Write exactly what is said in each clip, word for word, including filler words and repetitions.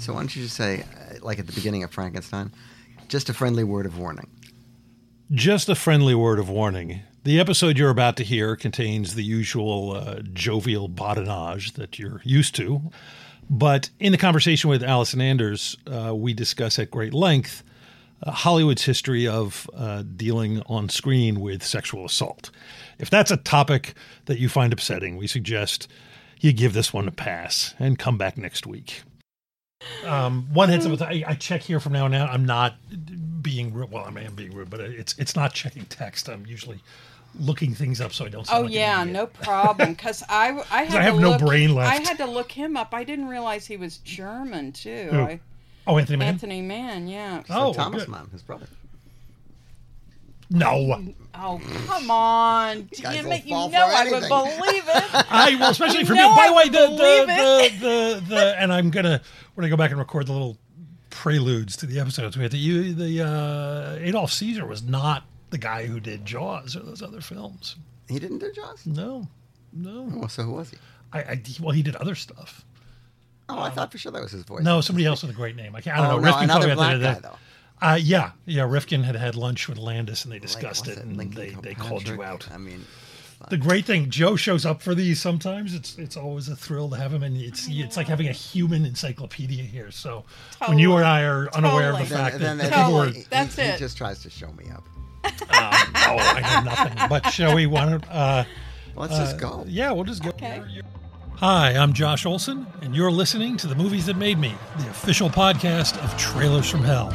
So why don't you just say, like at the beginning of Frankenstein, just a friendly word of warning. Just a friendly word of warning. The episode you're about to hear contains the usual uh, jovial badinage that you're used to. But in the conversation with Allison Anders, uh, we discuss at great length uh, Hollywood's history of uh, dealing on screen with sexual assault. If that's a topic that you find upsetting, we suggest you give this one a pass and come back next week. Um, one heads up, I, I check here from now on out. I'm not being rude. Well, I am being rude, but it's it's not checking text. I'm usually looking things up so I don't sound oh like yeah no problem because I, I, had I have to no look, brain left I had to look him up. I didn't realize he was German too. I, oh Anthony Mann Anthony Mann yeah oh so Thomas Mann, his brother. No. Oh, come on. You, you know I would believe it. I will, especially for me. By the way, the the, the, the, the, and I'm going to, we're going to go back and record the little preludes to the episodes. We had to, you, the uh, Adolf Caesar was not the guy who did Jaws or those other films. He didn't do Jaws? No. No. Well, so who was he? I, I Well, he did other stuff. Oh, um, I thought for sure that was his voice. No, somebody else with a great name. I can't, I don't oh, know. No, Rifkin another black guy, though. Uh, yeah, yeah. Rifkin had had lunch with Landis, and they discussed like, it, and Lincoln they, they called you out. I mean, the great thing, Joe shows up for these sometimes. It's it's always a thrill to have him, and it's it's like having a human encyclopedia here. So totally. When you and I are unaware totally. of the fact then, that, then that totally. people are, that's he, it, he just tries to show me up. Um, oh, I have nothing. But shall we want to? Uh, Let's uh, just go. Yeah, we'll just go. Okay. Hi, I'm Josh Olson, and you're listening to The Movies That Made Me, the official podcast of Trailers from Hell.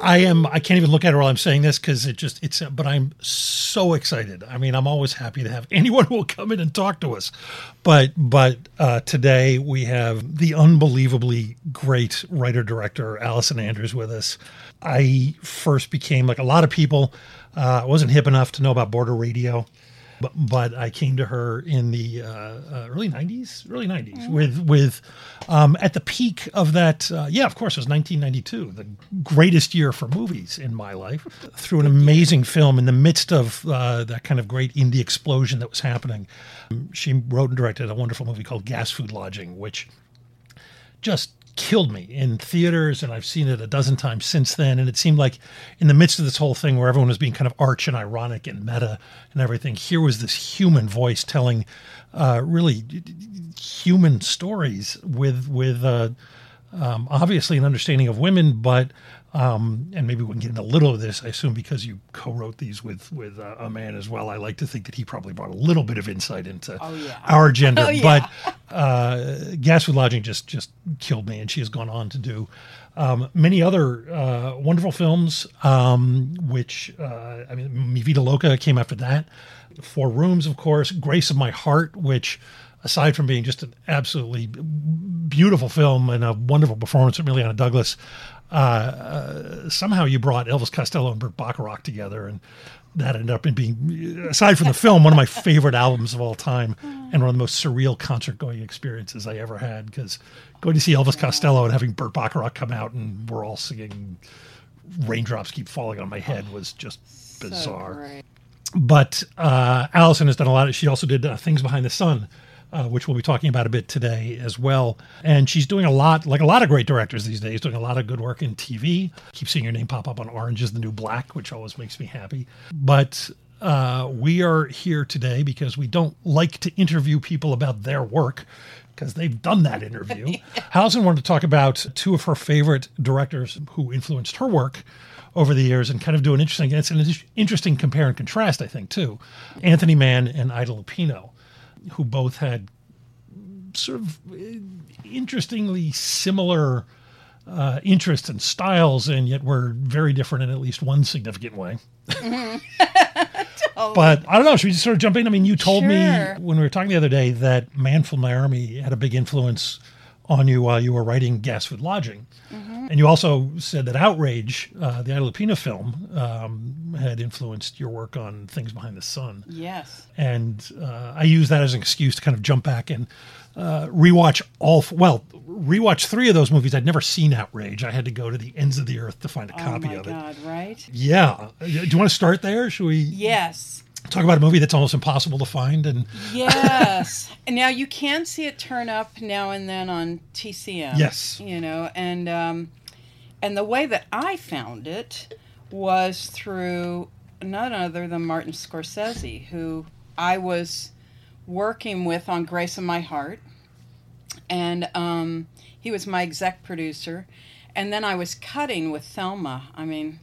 I am. I can't even look at it while I'm saying this because it just. It's. But I'm so excited. I mean, I'm always happy to have anyone who will come in and talk to us. But but uh, today we have the unbelievably great writer director Allison Anders with us. I first became like a lot of people. Uh, I wasn't hip enough to know about Border Radio, but, but I came to her in the uh, uh, early nineties, early nineties mm-hmm. with with. Um, at the peak of that, uh, yeah, of course, it was nineteen ninety-two, the greatest year for movies in my life, through an amazing film in the midst of uh, that kind of great indie explosion that was happening. Um, she wrote and directed a wonderful movie called Gas Food Lodging, which just killed me in theaters, and I've seen it a dozen times since then. And it seemed like in the midst of this whole thing where everyone was being kind of arch and ironic and meta and everything, here was this human voice telling uh, really human stories with with uh, um, obviously an understanding of women, but um, and maybe we can get into a little of this, I assume, because you co-wrote these with with uh, a man as well. I like to think that he probably brought a little bit of insight into oh, yeah. our gender. Oh, yeah. But uh, Gas Food Lodging just just killed me, and she has gone on to do um, many other uh, wonderful films. Um, which uh, I mean, Mi Vida Loca came after that. Four Rooms, of course. Grace of My Heart, which. Aside from being just an absolutely beautiful film and a wonderful performance from Mariana Douglas, uh, uh, somehow you brought Elvis Costello and Bert Bacharach together, and that ended up in being, aside from the film, one of my favorite albums of all time and one of the most surreal concert-going experiences I ever had, because going to see Elvis Costello and having Bert Bacharach come out and we're all singing Raindrops Keep Falling on My Head was just bizarre. So great. But uh, Allison has done a lot. She also did uh, Things Behind the Sun, Uh, which we'll be talking about a bit today as well. And she's doing a lot, like a lot of great directors these days, doing a lot of good work in T V. Keep seeing your name pop up on Orange is the New Black, which always makes me happy. But uh, we are here today because we don't like to interview people about their work because they've done that interview. Allison wanted to talk about two of her favorite directors who influenced her work over the years and kind of do an interesting, it's an interesting compare and contrast, I think, too. Anthony Mann and Ida Lupino, who both had sort of interestingly similar uh, interests and styles, and yet were very different in at least one significant way. Mm-hmm. Totally. But I don't know, should we just sort of jump in? I mean, you told sure. me when we were talking the other day that Man from Laramie had a big influence on you while you were writing Gas Food Lodging. Mm-hmm. And you also said that Outrage, uh, the Ida Lupino film, um, had influenced your work on Things Behind the Sun. Yes. And uh, I use that as an excuse to kind of jump back and uh, rewatch all, well, rewatch three of those movies. I'd never seen Outrage. I had to go to the ends of the earth to find a oh copy of it. Oh my God, right? Yeah. Do you want to start there? Should we? Yes. Talk about a movie that's almost impossible to find. And yes. And now you can see it turn up now and then on T C M. Yes. You know, and um, and the way that I found it was through none other than Martin Scorsese, who I was working with on Grace of My Heart. And um, he was my exec producer. And then I was cutting with Thelma. I mean,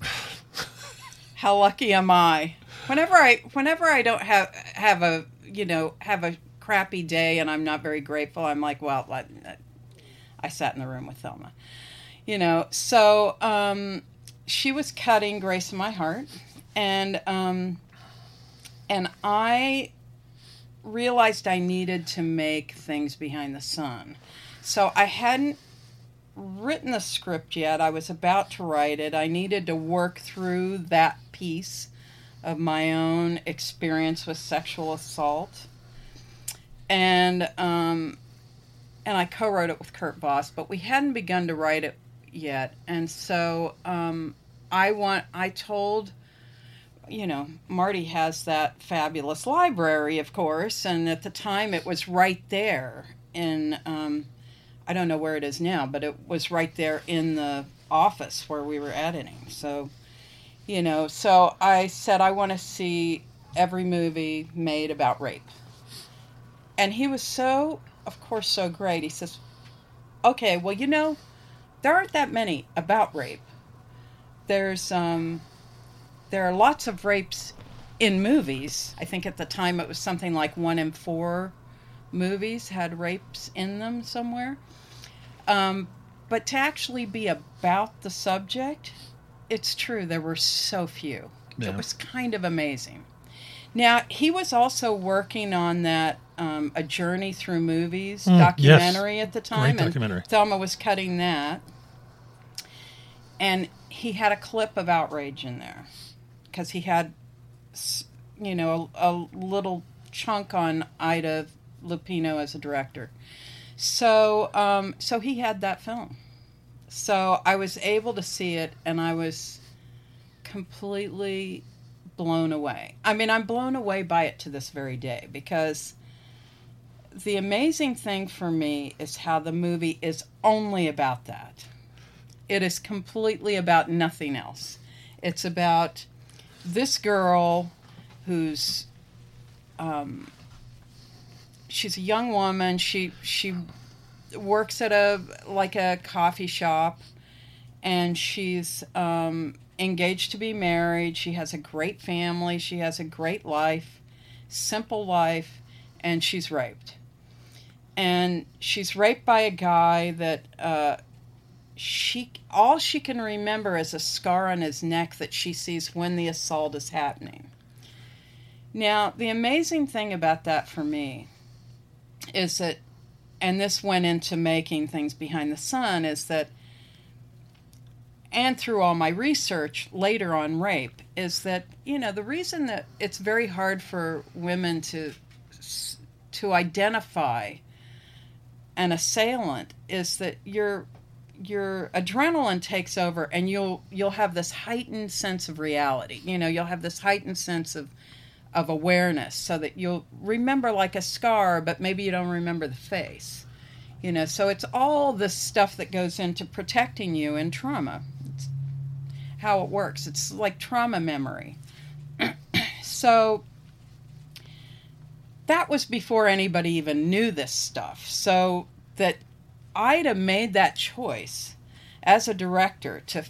how lucky am I? Whenever I, whenever I don't have have a you know have a crappy day and I'm not very grateful, I'm like, well, I, I sat in the room with Thelma, you know. So um, she was cutting Grace of My Heart, and um, and I realized I needed to make Things Behind the Sun. So I hadn't written the script yet. I was about to write it. I needed to work through that piece of my own experience with sexual assault. And um, and I co-wrote it with Kurt Voss, but we hadn't begun to write it yet. And so um, I want I told, you know, Marty has that fabulous library, of course, and at the time it was right there in, um, I don't know where it is now, but it was right there in the office where we were editing. So You know, so I said, I want to see every movie made about rape. And he was so, of course, so great. He says, okay, well, you know, there aren't that many about rape. There's, um, there are lots of rapes in movies. I think at the time it was something like one in four movies had rapes in them somewhere. Um, but to actually be about the subject... It's true. There were so few. Yeah. It was kind of amazing. Now, he was also working on that um, A Journey Through Movies mm, documentary yes. at the time. Great documentary. And Thelma was cutting that. And he had a clip of Outrage in there. Because he had, you know, a, a little chunk on Ida Lupino as a director. So, um, so he had that film. So I was able to see it, and I was completely blown away. I mean, I'm blown away by it to this very day, because the amazing thing for me is how the movie is only about that. It is completely about nothing else. It's about this girl who's, um, she's a young woman. She, she... works at a like a coffee shop, and she's um, engaged to be married. She has a great family. She has a great life, simple life, and she's raped. And she's raped by a guy that uh, she all she can remember is a scar on his neck that she sees when the assault is happening. Now, the amazing thing about that for me is that, and this went into making Things Behind the Sun, is that, and through all my research later on rape, is that, you know, the reason that it's very hard for women to to identify an assailant is that your your adrenaline takes over, and you'll you'll have this heightened sense of reality. You know, you'll have this heightened sense of of awareness, so that you'll remember like a scar, but maybe you don't remember the face, you know. So it's all this stuff that goes into protecting you in trauma. It's how it works. It's like trauma memory. So that was before anybody even knew this stuff. So that Ida made that choice as a director to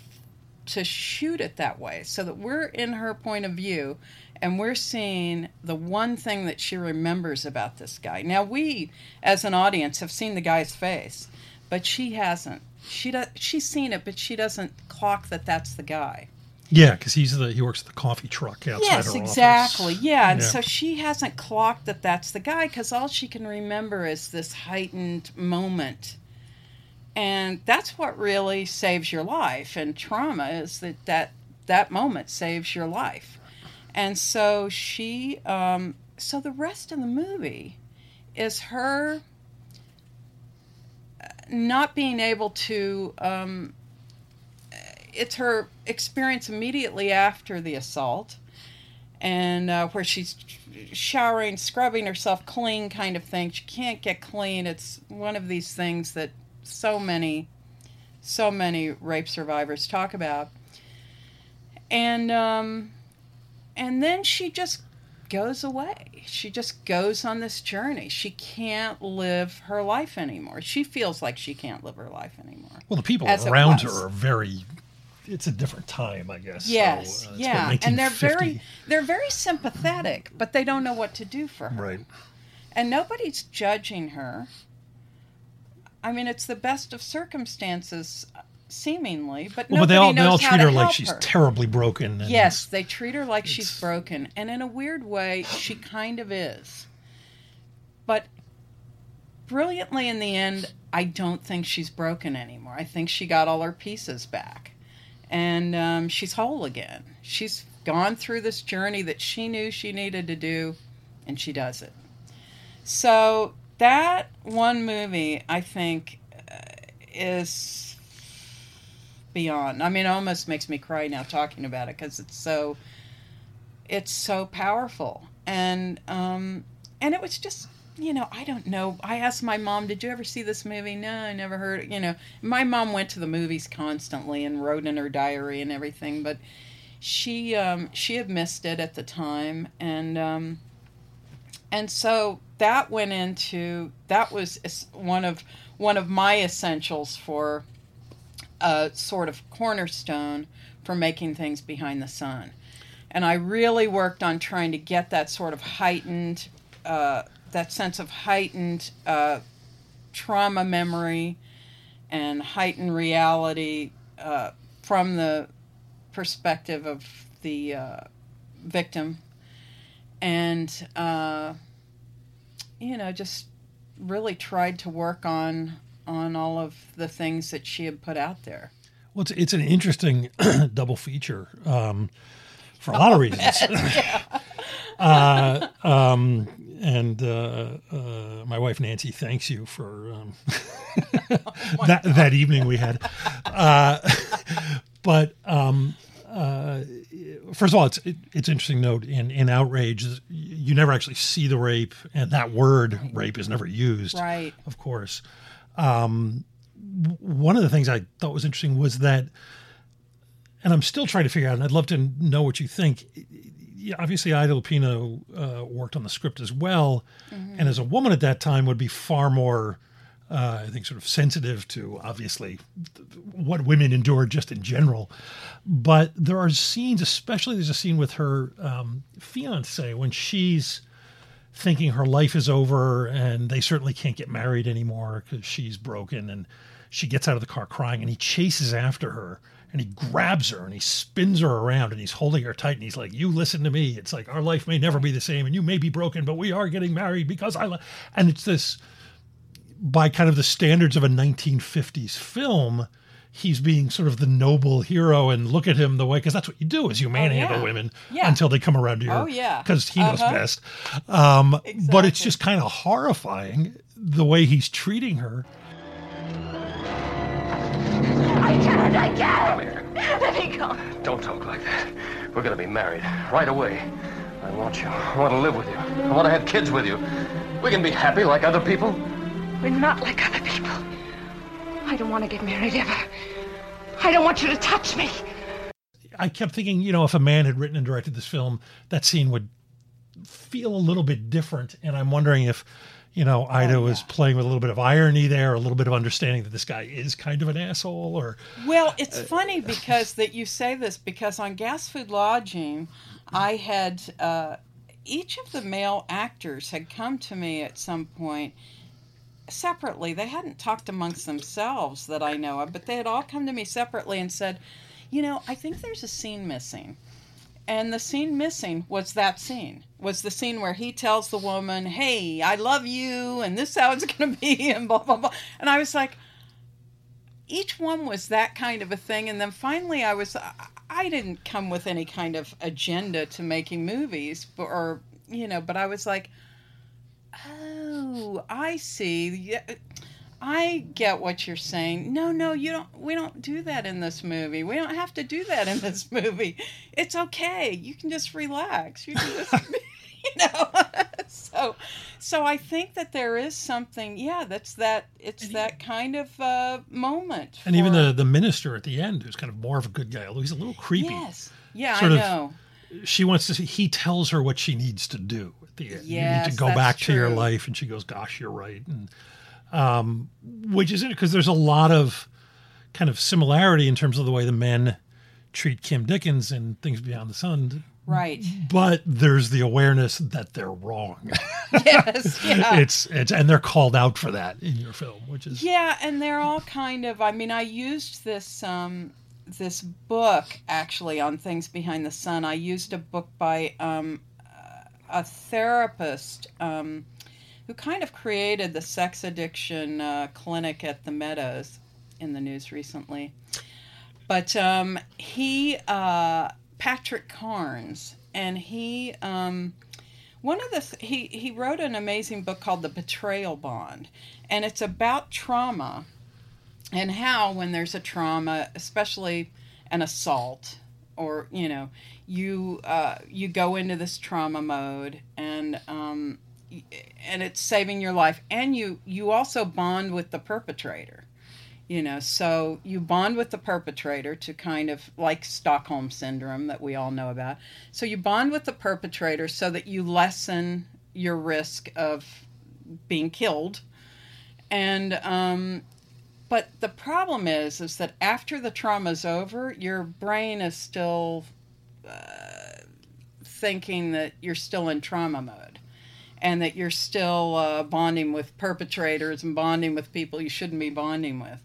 to shoot it that way so that we're in her point of view and we're seeing the one thing that she remembers about this guy. Now, we, as an audience, have seen the guy's face, but she hasn't. She does, she's seen it, but she doesn't clock that that's the guy. Yeah, because he's the he works at the coffee truck outside yes, her exactly. office. Yes, exactly. Yeah, and yeah. so she hasn't clocked that that's the guy because all she can remember is this heightened moment. And that's what really saves your life. And trauma is that that, that moment saves your life. And so she, um, so the rest of the movie is her not being able to, um, it's her experience immediately after the assault and uh, where she's showering, scrubbing herself clean kind of thing. She can't get clean. It's one of these things that so many, so many rape survivors talk about. And um, and then she just goes away. She just goes on this journey. She can't live her life anymore. She feels like she can't live her life anymore. Well, the people around her are very... It's a different time, I guess. Yes, so, uh, yeah. And they're very, they're very sympathetic, but they don't know what to do for her. Right. And nobody's judging her. I mean, it's the best of circumstances, seemingly, but well, nobody but they all, knows they all treat how to her like she's her. terribly broken. And yes, they treat her like she's broken, and in a weird way, she kind of is. But brilliantly, in the end, I don't think she's broken anymore. I think she got all her pieces back, and um, she's whole again. She's gone through this journey that she knew she needed to do, and she does it. So... that one movie, I think, uh, is beyond. I mean, it almost makes me cry now talking about it because it's so, it's so powerful. And um, and it was just, you know, I don't know. I asked my mom, "Did you ever see this movie?" No, I never heard it. You know, my mom went to the movies constantly and wrote in her diary and everything, but she um, she had missed it at the time, and um, and so. That went into that was one of one of my essentials for a sort of cornerstone for making Things Behind the Sun, and I really worked on trying to get that sort of heightened, uh, that sense of heightened uh, trauma memory and heightened reality uh, from the perspective of the uh, victim, and. Uh, you know, just really tried to work on on all of the things that she had put out there. Well, it's, it's an interesting double feature um, for a lot of reasons. Yeah. uh, um, and uh, uh, my wife, Nancy, thanks you for um, oh that, that evening we had. Uh, but... Um, Uh, first of all, it's it, it's interesting note in, in Outrage, you never actually see the rape, and that word right. rape is never used, right? Of course. Um, one of the things I thought was interesting was that, and I'm still trying to figure out, and I'd love to know what you think. Obviously, Ida Lupino uh, worked on the script as well, mm-hmm. and as a woman at that time would be far more... Uh, I think sort of sensitive to, obviously, th- what women endure just in general. But there are scenes, especially there's a scene with her um, fiancé when she's thinking her life is over and they certainly can't get married anymore because she's broken. And she gets out of the car crying and he chases after her and he grabs her and he spins her around and he's holding her tight and he's like, "You listen to me. It's like our life may never be the same and you may be broken, but we are getting married because I love..." And it's this... by kind of the standards of a nineteen fifties film, he's being sort of the noble hero and look at him the way, because that's what you do is you manhandle oh, yeah. women yeah. until they come around to you. Oh, yeah. Because he uh-huh. knows best. Um, exactly. But it's just kind of horrifying the way he's treating her. I can't, I can't. Let me go. Don't talk like that. We're going to be married right away. I want you. I want to live with you. I want to have kids with you. We can be happy like other people. We're not like other people. I don't want to get married ever. I don't want you to touch me. I kept thinking, you know, if a man had written and directed this film, that scene would feel a little bit different. And I'm wondering if, you know, Ida oh, yeah. was playing with a little bit of irony there, a little bit of understanding that this guy is kind of an asshole. Or well, it's uh, funny because that you say this, because on Gas Food Lodging, I had uh, each of the male actors had come to me at some point separately. They hadn't talked amongst themselves that I know of, but they had all come to me separately and said, you know, I think there's a scene missing. And the scene missing was that scene, was the scene where he tells the woman, hey, I love you, and this is how it's going to be, and blah, blah, blah. And I was like, each one was that kind of a thing. And then finally I was, I didn't come with any kind of agenda to making movies, or, you know, but I was like, oh, I see. I get what you're saying. No, no, you don't. We don't do that in this movie. We don't have to do that in this movie. It's okay. You can just relax. You can just, you know. so, so I think that there is something. Yeah, that's that. It's and that even, kind of uh, moment. For, and even the the minister at the end, who's kind of more of a good guy. He's a little creepy. Yes. Yeah, sort I of, know. She wants to see, he tells her what she needs to do at the end. Yes, you need to go back true. to your life, and she goes, "Gosh, you're right." And, Um, which is because there's a lot of kind of similarity in terms of the way the men treat Kim Dickens and Things Beyond the Sun. Right. But there's the awareness that they're wrong. Yes. Yeah. It's, it's, and they're called out for that in your film, which is. Yeah. And they're all kind of, I mean, I used this, um, this book actually on Things Behind the Sun. I used a book by, um, a therapist, um, who kind of created the sex addiction uh, clinic at the Meadows, in the news recently. But um, he, uh, Patrick Carnes, and he, um, one of the, th- he, he wrote an amazing book called The Betrayal Bond, and it's about trauma and how when there's a trauma, especially an assault, or, you know, you, uh, you go into this trauma mode and, um, and it's saving your life, and you you also bond with the perpetrator, you know, so you bond with the perpetrator to kind of like Stockholm syndrome that we all know about. So you bond with the perpetrator so that you lessen your risk of being killed. And um but the problem is is that after the trauma's over, your brain is still uh, thinking that you're still in trauma mode, and that you're still uh, bonding with perpetrators and bonding with people you shouldn't be bonding with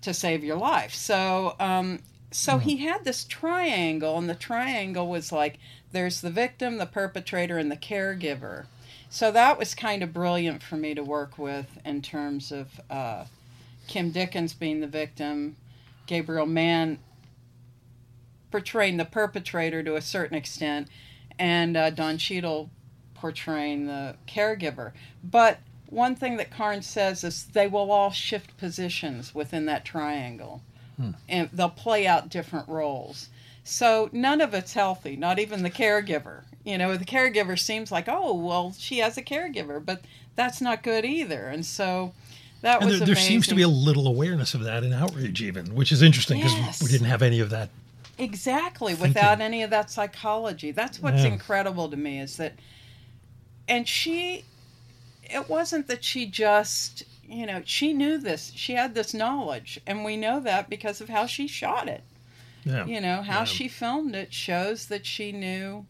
to save your life. So um, so mm-hmm. he had this triangle, and the triangle was like, there's the victim, the perpetrator, and the caregiver. So that was kind of brilliant for me to work with in terms of uh, Kim Dickens being the victim, Gabriel Mann portraying the perpetrator to a certain extent, and uh, Don Cheadle portraying the caregiver. But one thing that Carnes says is they will all shift positions within that triangle, hmm. and they'll play out different roles. So none of it's healthy, not even the caregiver. You know, the caregiver seems like, oh, well, she has a caregiver, but that's not good either. And so that and was there, there seems to be a little awareness of that in Outrage even, which is interesting because yes. we didn't have any of that. Exactly, thinking. Without any of that psychology. That's what's yeah. incredible to me is that. And she, it wasn't that she just, you know, she knew this. She had this knowledge. And we know that because of how she shot it. Yeah. You know, how yeah. she filmed it shows that she knew,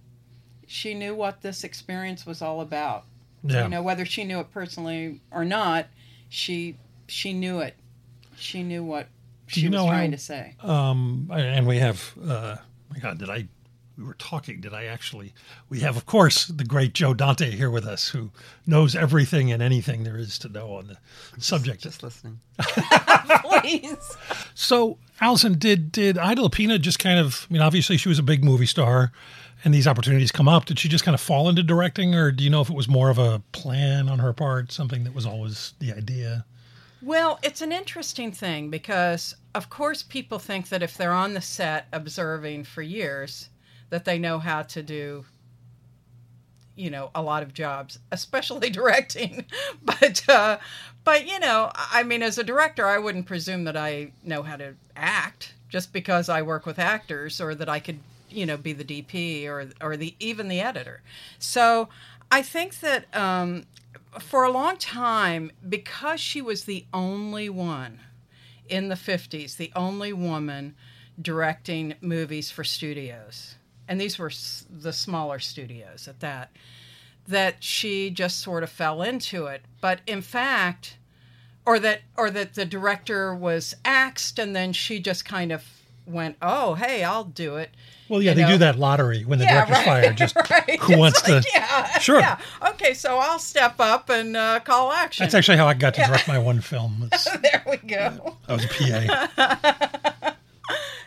she knew what this experience was all about. Yeah. You know, whether she knew it personally or not, she she knew it. She knew what she you was know, trying I, to say. Um, and we have, uh, my God, did I... We were talking, did I actually, we have, of course, the great Joe Dante here with us, who knows everything and anything there is to know on the subject. Just, just listening. Please. So, Allison, did did Ida Lupino just kind of, I mean, obviously she was a big movie star and these opportunities come up. Did she just kind of fall into directing, or do you know if it was more of a plan on her part, something that was always the idea? Well, it's an interesting thing because, of course, people think that if they're on the set observing for years, that they know how to do, you know, a lot of jobs, especially directing. But, uh, but you know, I mean, as a director, I wouldn't presume that I know how to act just because I work with actors, or that I could, you know, be the D P or or the even the editor. So I think that um, for a long time, because she was the only one in the fifties, the only woman directing movies for studios, and these were s- the smaller studios at that, that she just sort of fell into it. But in fact, or that or that the director was axed and then she just kind of went, oh, hey, I'll do it. Well, yeah, you they know? do that lottery when the yeah, director's right. fired. Just right. who it's wants like, to? Yeah, sure. Yeah. Okay, so I'll step up and uh, call action. That's actually how I got to yeah. direct my one film. There we go. I was a P A.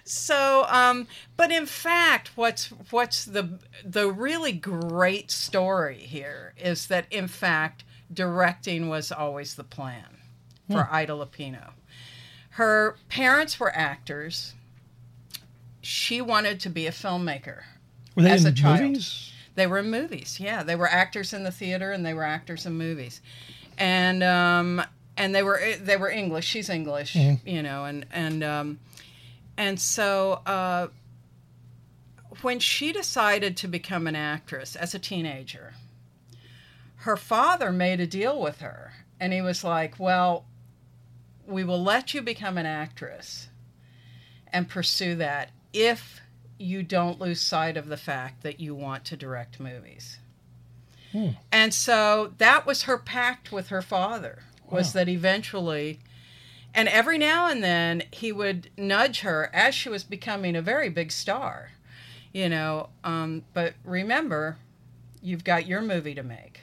So, um, but in fact, what's what's the the really great story here is that in fact directing was always the plan for hmm. Ida Lupino. Her parents were actors. She wanted to be a filmmaker were they as in a child. Movies? They were in movies, yeah. They were actors in the theater, and they were actors in movies, and um, and they were they were English. She's English, mm-hmm. you know, and and um, and so uh, when she decided to become an actress as a teenager, her father made a deal with her, and he was like, "Well, we will let you become an actress and pursue that." If you don't lose sight of the fact that you want to direct movies. Hmm. And so that was her pact with her father, was wow. that eventually, and every now and then he would nudge her as she was becoming a very big star, you know, um, but remember, you've got your movie to make.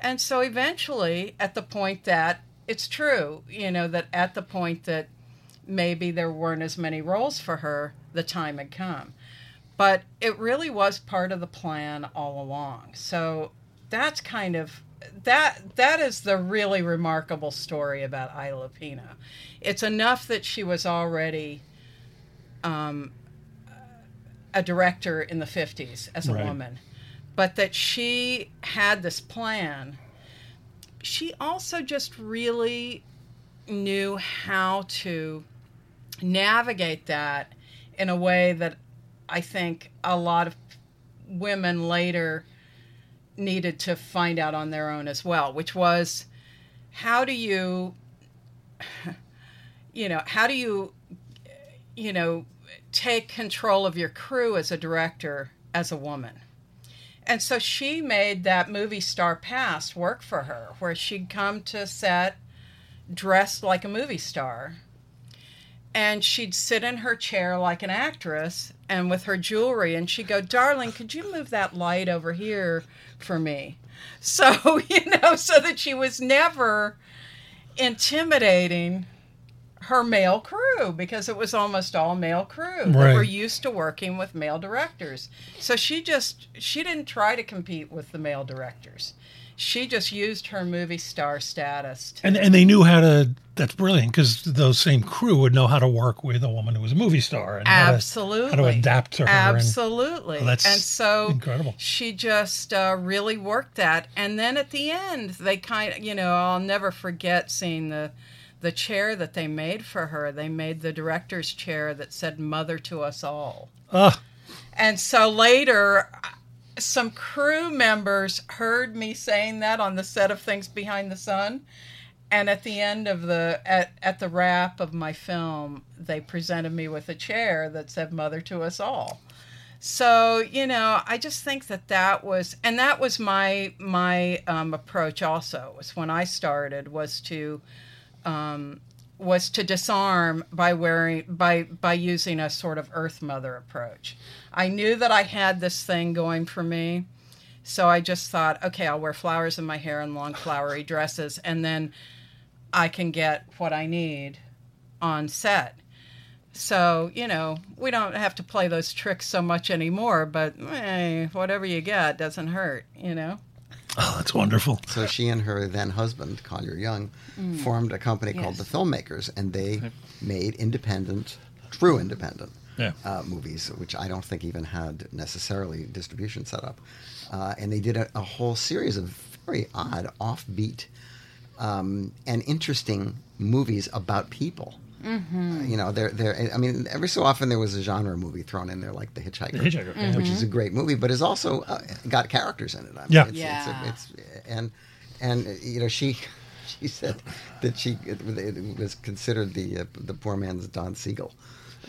And so eventually at the point that it's true, you know, that at the point that maybe there weren't as many roles for her, the time had come. But it really was part of the plan all along. So that's kind of, that that is the really remarkable story about Ida Lupino. It's enough that she was already um, a director in the fifties as a right. woman, but that she had this plan. She also just really knew how to navigate that in a way that I think a lot of women later needed to find out on their own as well, which was how do you, you know, how do you, you know, take control of your crew as a director, as a woman? And so she made that movie star past work for her, where she'd come to set dressed like a movie star, and she'd sit in her chair like an actress and with her jewelry, and she'd go, "Darling, could you move that light over here for me?" So, you know, so that she was never intimidating her male crew, because it was almost all male crew right. that were used to working with male directors. So she just, she didn't try to compete with the male directors. She just used her movie star status. To- and and they knew how to, that's brilliant, because those same crew would know how to work with a woman who was a movie star. And Absolutely. How to, how to adapt to her. Absolutely. And, well, that's and so incredible. She just uh, really worked that. And then at the end, they kind of, you know, I'll never forget seeing the, the chair that they made for her. They made the director's chair that said, "Mother to us all." Uh. And so later, some crew members heard me saying that on the set of Things Behind the Sun, and at the end of the at, at the wrap of my film, they presented me with a chair that said "Mother to us all." So, you know, I just think that that was, and that was my my um, approach also, was when I started, was to um, was to disarm by wearing by by using a sort of Earth Mother approach. I knew that I had this thing going for me, so I just thought, okay, I'll wear flowers in my hair and long flowery dresses, and then I can get what I need on set. So, you know, we don't have to play those tricks so much anymore, but hey, whatever you get doesn't hurt, you know? Oh, that's wonderful. So she and her then husband, Collier Young, mm. formed a company yes. called The Filmmakers, and they made independent, true independent, Yeah. Uh, movies, which I don't think even had necessarily distribution set up. Uh, and they did a, a whole series of very odd, offbeat, um, and interesting movies about people. Mm-hmm. Uh, you know, they're, they're, I mean, every so often there was a genre movie thrown in there, like The Hitchhiker, the Hitchhiker. Mm-hmm. which is a great movie, but is also uh, got characters in it. I mean, yeah. It's, yeah. It's, it's, it's, and, and, you know, she... She said that she it was considered the uh, the poor man's Don Siegel.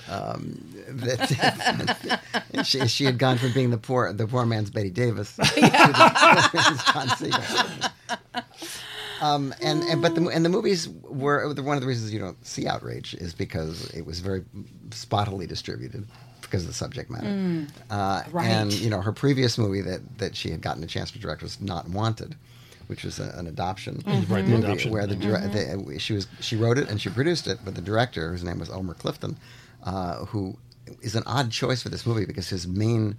Um, that, and she, she had gone from being the poor the poor man's Betty Davis to the poor man's Don Siegel. Um, and, and but the and the movies were one of the reasons you don't see Outrage is because it was very spottily distributed because of the subject matter. Mm, uh, right. And you know her previous movie that, that she had gotten a chance to direct was Not Wanted, which was a, an adoption, mm-hmm. movie adoption where the, dire- mm-hmm. the she was she wrote it and she produced it, but the director, whose name was Elmer Clifton, uh, who is an odd choice for this movie because his main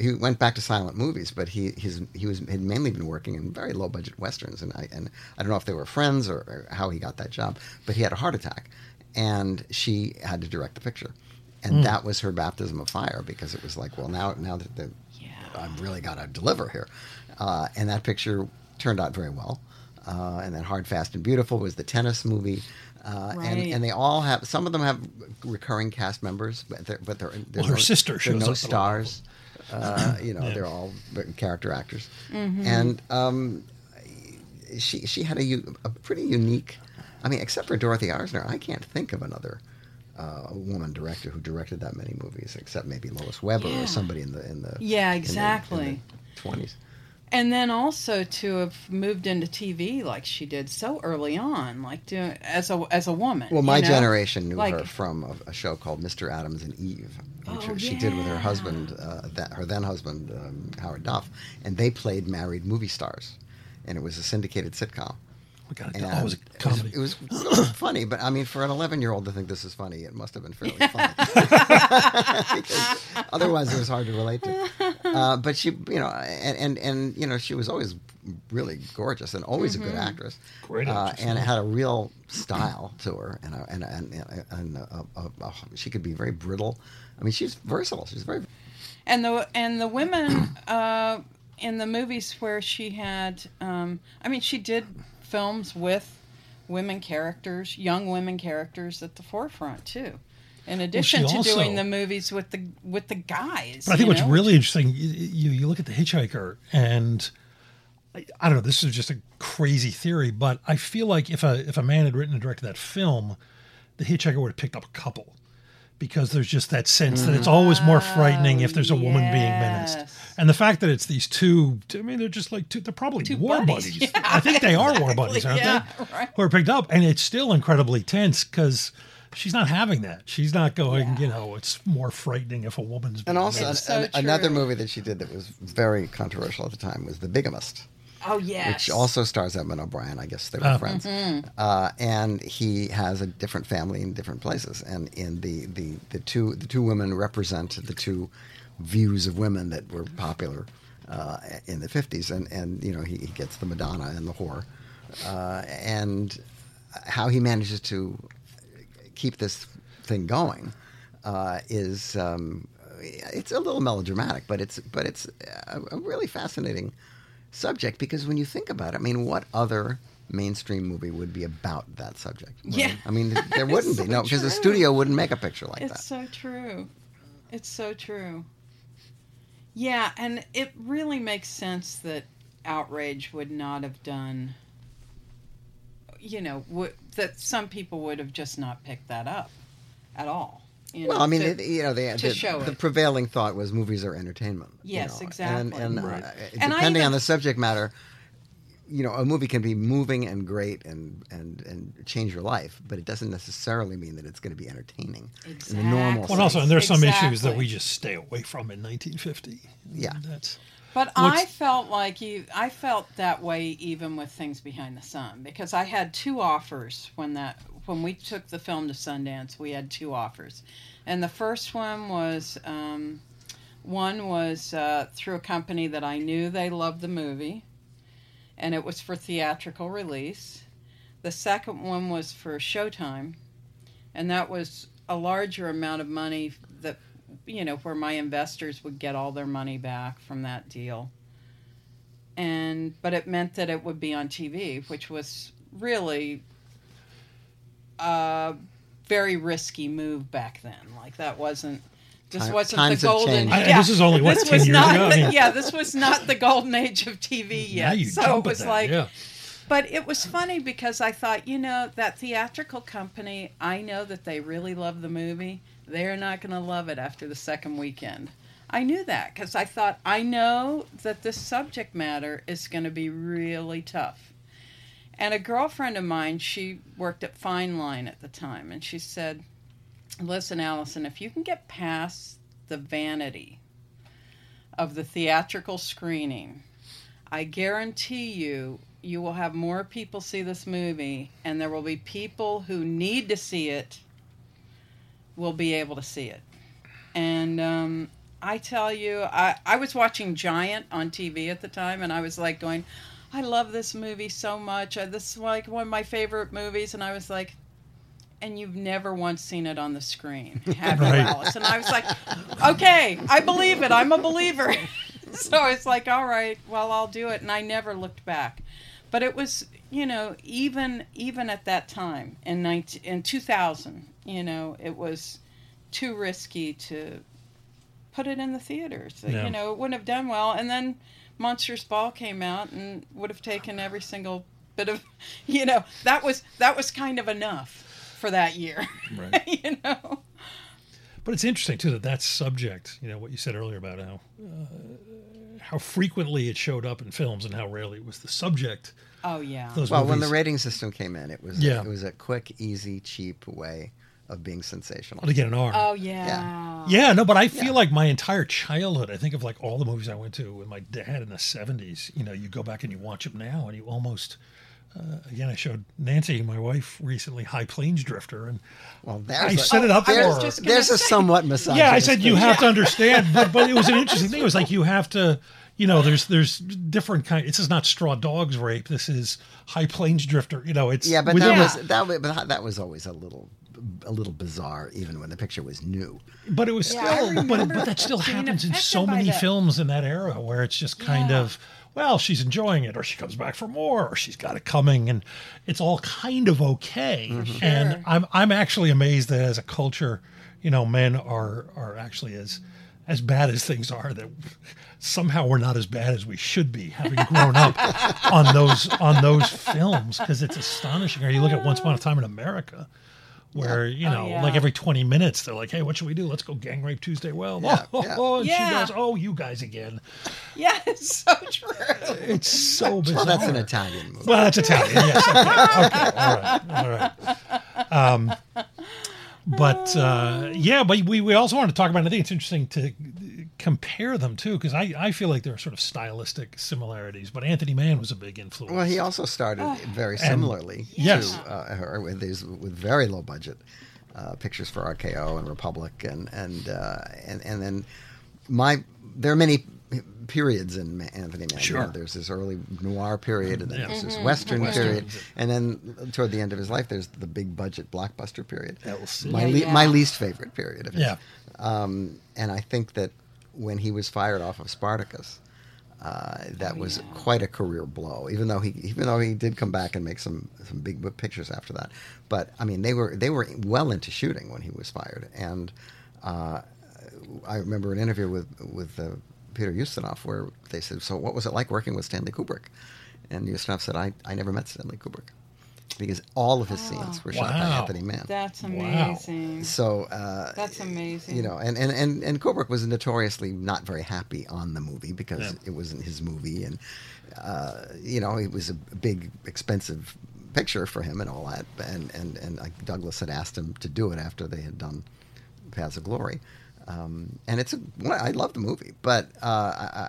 he went back to silent movies, but he his he was had mainly been working in very low budget westerns, and I and I don't know if they were friends or, or how he got that job, but he had a heart attack, and she had to direct the picture, and mm. that was her baptism of fire because it was like, well now now that the, yeah. I've really got to deliver here, uh, and that picture turned out very well, uh, and then Hard, Fast, and Beautiful was the tennis movie, uh, right. and and they all have some of them have recurring cast members, but they're, but they're, they're well, no, her sister shows no up stars, uh, you know yeah. they're all character actors, mm-hmm. and um, she she had a a pretty unique, I mean except for Dorothy Arzner, I can't think of another uh, woman director who directed that many movies except maybe Lois Weber yeah. or somebody in the in the yeah exactly twenties. And then also to have moved into T V like she did so early on, like doing as a as a woman. Well, my you know? generation knew like, her from a, a show called Mister Adams and Eve, which oh, she yeah. did with her husband, uh, that her then husband um, Howard Duff, and they played married movie stars, and it was a syndicated sitcom. Oh, God, that was a comedy. It was, it was funny, but I mean, for an eleven-year-old to think this is funny, it must have been fairly funny. Because otherwise, it was hard to relate to. Uh, but she, you know, and, and and you know, she was always really gorgeous and always mm-hmm. a good actress. Great actress, uh, and had a real style to her, and a, and a, and, a, and a, a, a, a, she could be very brittle. I mean, she's versatile. She's very. And the and the women uh, in the movies where she had, um, I mean, she did. Films with women characters, young women characters at the forefront too. In addition well, to also, doing the movies with the with the guys. But I think what's know? really interesting, you you look at The Hitchhiker, and I, I don't know. This is just a crazy theory, but I feel like if a if a man had written and directed that film, The Hitchhiker would have picked up a couple. Because there's just that sense mm. that it's always more frightening if there's a yes. woman being menaced. And the fact that it's these two, I mean, they're just like two, they're probably two war buddies. buddies. Yeah, I think exactly. they are war buddies, aren't yeah, they? Right. Who are picked up. And it's still incredibly tense because she's not having that. She's not going, yeah. you know, it's more frightening if a woman's being menaced. And also, an, an, so another movie that she did that was very controversial at the time was The Bigamist. Oh, yes. Which also stars Edmund O'Brien. I guess they were oh. friends. Mm-hmm. Uh, and he has a different family in different places. And in the, the, the two the two women represent the two views of women that were popular uh, in the fifties. And, and you know, he, he gets the Madonna and the whore. Uh, and how he manages to keep this thing going uh, is um, it's a little melodramatic, but it's but it's a, a really fascinating subject, because when you think about it, I mean, what other mainstream movie would be about that subject? Right? Yeah. I mean, there wouldn't so be. No, because the studio wouldn't make a picture like it's that. It's so true. It's so true. Yeah, and it really makes sense that Outrage would not have done, you know, w- that some people would have just not picked that up at all. You know, well, I mean, to, it, you know, the, the, the prevailing thought was movies are entertainment. Yes, you know? exactly. And, and, right. uh, and depending even, on the subject matter, you know, a movie can be moving and great and, and, and change your life, but it doesn't necessarily mean that it's going to be entertaining. Exactly. In the normal well, sense. Also, and there's exactly. some issues that we just stay away from in nineteen fifty. Yeah. That's, but I felt like you, I felt that way even with Things Behind the Sun, because I had two offers when that. When we took the film to Sundance, we had two offers. And the first one was, um, one was uh, through a company that I knew they loved the movie, and it was for theatrical release. The second one was for Showtime, and that was a larger amount of money that, you know, where my investors would get all their money back from that deal. And, but it meant that it would be on T V, which was really... Uh, very risky move back then. Like that wasn't this Time, wasn't the golden. I, yeah, this is only what ten years ago. The, yeah. yeah, this was not the golden age of T V yet. Now you so it was that, like. Yeah. But it was funny because I thought, you know, that theatrical company, I know that they really love the movie. They're not going to love it after the second weekend. I knew that because I thought, I know that this subject matter is going to be really tough. And a girlfriend of mine, she worked at Fine Line at the time, and she said, listen, Allison, if you can get past the vanity of the theatrical screening, I guarantee you, you will have more people see this movie, and there will be people who need to see it will be able to see it. And um, I tell you, I, I was watching Giant on T V at the time, and I was like going, I love this movie so much. I, this is like one of my favorite movies. And I was like, and you've never once seen it on the screen, have you, Alice? And I was like, okay, I believe it. I'm a believer. So it's like, all right, well, I'll do it. And I never looked back. But it was, you know, even even at that time in nineteen, in two thousand, you know, it was too risky to put it in the theaters. Yeah. You know, it wouldn't have done well. And then Monsters Ball came out and would have taken every single bit of, you know, that was that was kind of enough for that year. Right. You know. But it's interesting too that that subject, you know, what you said earlier about how uh, how frequently it showed up in films and how rarely it was the subject. Oh yeah. Those well, movies. When the rating system came in, it was yeah. a, it was a quick, easy, cheap way of being sensational. Well, to get an R. Oh yeah. Yeah, yeah no, but I feel yeah. like my entire childhood, I think of like all the movies I went to with my dad in the seventies. You know, you go back and you watch them now, and you almost. Uh, again, I showed Nancy, my wife, recently High Plains Drifter, and well, I a, set it up oh, for her. There's say. a somewhat misogynist. Yeah, I said you have yeah. to understand, but, but it was an interesting thing. It was like you have to, you know, there's there's different kind. This is not Straw Dogs Rape. This is High Plains Drifter. You know, it's yeah, but that was, that was but that was always a little a little bizarre, even when the picture was new. But it was yeah, still, but, but that still happens in so many that. films in that era where it's just kind yeah. of. Well, she's enjoying it, or she comes back for more, or she's got it coming, and it's all kind of okay. Mm-hmm. Sure. And I'm I'm actually amazed that as a culture, you know, men are are actually as as bad as things are, that somehow we're not as bad as we should be, having grown up on those on those films, because it's astonishing. Or you look at Once Upon a Time in America, where, you know, oh, yeah. like every twenty minutes, they're like, hey, what should we do? Let's go Gang Rape Tuesday. Well, yeah, oh, yeah. oh, and yeah. she goes, oh, you guys again. Yeah, it's so true. It's so bizarre. Well, that's an Italian movie. Well, that's Italian, yes. Okay, okay. all right, all right. Um, but, uh, yeah, but we, we also want to talk about, and I think it's interesting to compare them, too, because I, I feel like there are sort of stylistic similarities, but Anthony Mann was a big influence. Well, he also started oh. very similarly and, yes. to uh, her with, these, with very low budget uh, pictures for R K O and Republic, and and, uh, and and then my there are many periods in Anthony Mann. Sure. You know, there's this early noir period, and then yeah. there's this mm-hmm. Western, Western period, and then toward the end of his life, there's the big budget blockbuster period. El Cid. My, yeah. le- my least favorite period of his. Yeah. Um, and I think that when he was fired off of Spartacus, uh, that oh, was yeah. quite a career blow. Even though he, even though he did come back and make some, some big pictures after that, but I mean they were they were well into shooting when he was fired. And uh, I remember an interview with with uh, Peter Ustinov where they said, "So what was it like working with Stanley Kubrick?" And Ustinov said, "I, I never met Stanley Kubrick." Because all of his wow. scenes were wow. shot by Anthony Mann. That's amazing. Wow. So uh, that's amazing. You know, and, and, and, and Kubrick was notoriously not very happy on the movie because yeah. it wasn't his movie, and uh, you know, it was a big, expensive picture for him and all that. And and and like Douglas had asked him to do it after they had done Paths of Glory. Um, and it's a, well, I love the movie, but uh,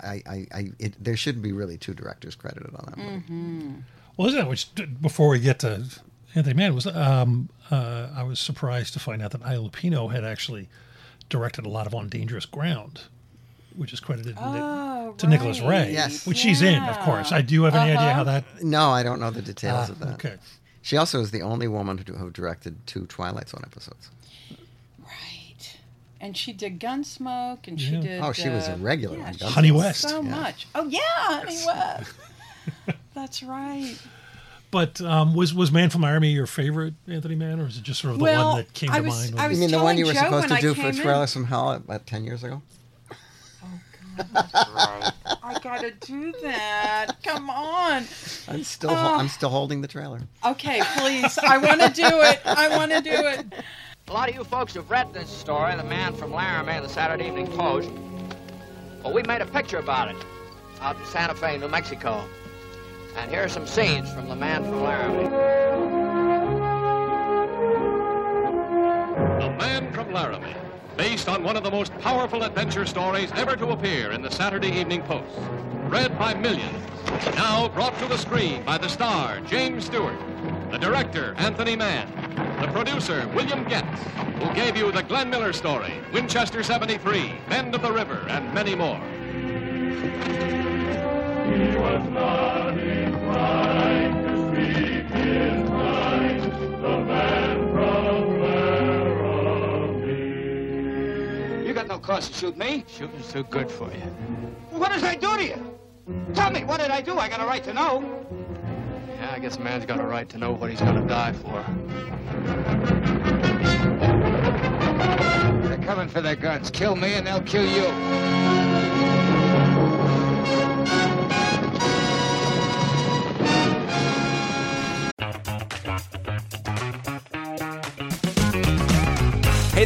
I I, I it, there shouldn't be really two directors credited on that movie. Mm-hmm. Well, isn't that which? Before we get to Anthony Mann, was um, uh, I was surprised to find out that Ida Lupino had actually directed a lot of On Dangerous Ground, which is credited oh, to right. Nicholas Ray, yes. which yeah. she's in, of course. I do have any uh-huh. idea how that. No, I don't know the details uh, of that. Okay. She also is the only woman who, who directed two Twilight Zone episodes. Right, and she did Gunsmoke, and yeah. she did. Oh, she uh, was a regular. Yeah, on Gunsmoke. Honey West. So yeah. much. Oh yeah, Honey West. That's right. But um, was was Man from Laramie your favorite Anthony Mann, or is it just sort of the well, one that came I to was, mind? I was you mean the one you were Joe supposed to do for Trailers from Hell about ten years ago? Right. I gotta do that. Come on. I'm still uh, I'm still holding the trailer. Okay, please. I want to do it. I want to do it. A lot of you folks have read this story, The Man from Laramie, in the Saturday Evening Post. Well, we made a picture about it out in Santa Fe, New Mexico. And here are some scenes from The Man from Laramie. The Man from Laramie. Based on one of the most powerful adventure stories ever to appear in the Saturday Evening Post. Read by millions. Now brought to the screen by the star, James Stewart. The director, Anthony Mann. The producer, William Goetz, who gave you the Glenn Miller story, Winchester seventy-three, Bend of the River, and many more. He was not inclined to speak his mind, the man from No cause to shoot me. Shooting's too good for you. Well, what did I do to you? Tell me, what did I do? I got a right to know. Yeah, I guess a man's got a right to know what he's gonna die for. They're coming for their guns. Kill me and they'll kill you. Hey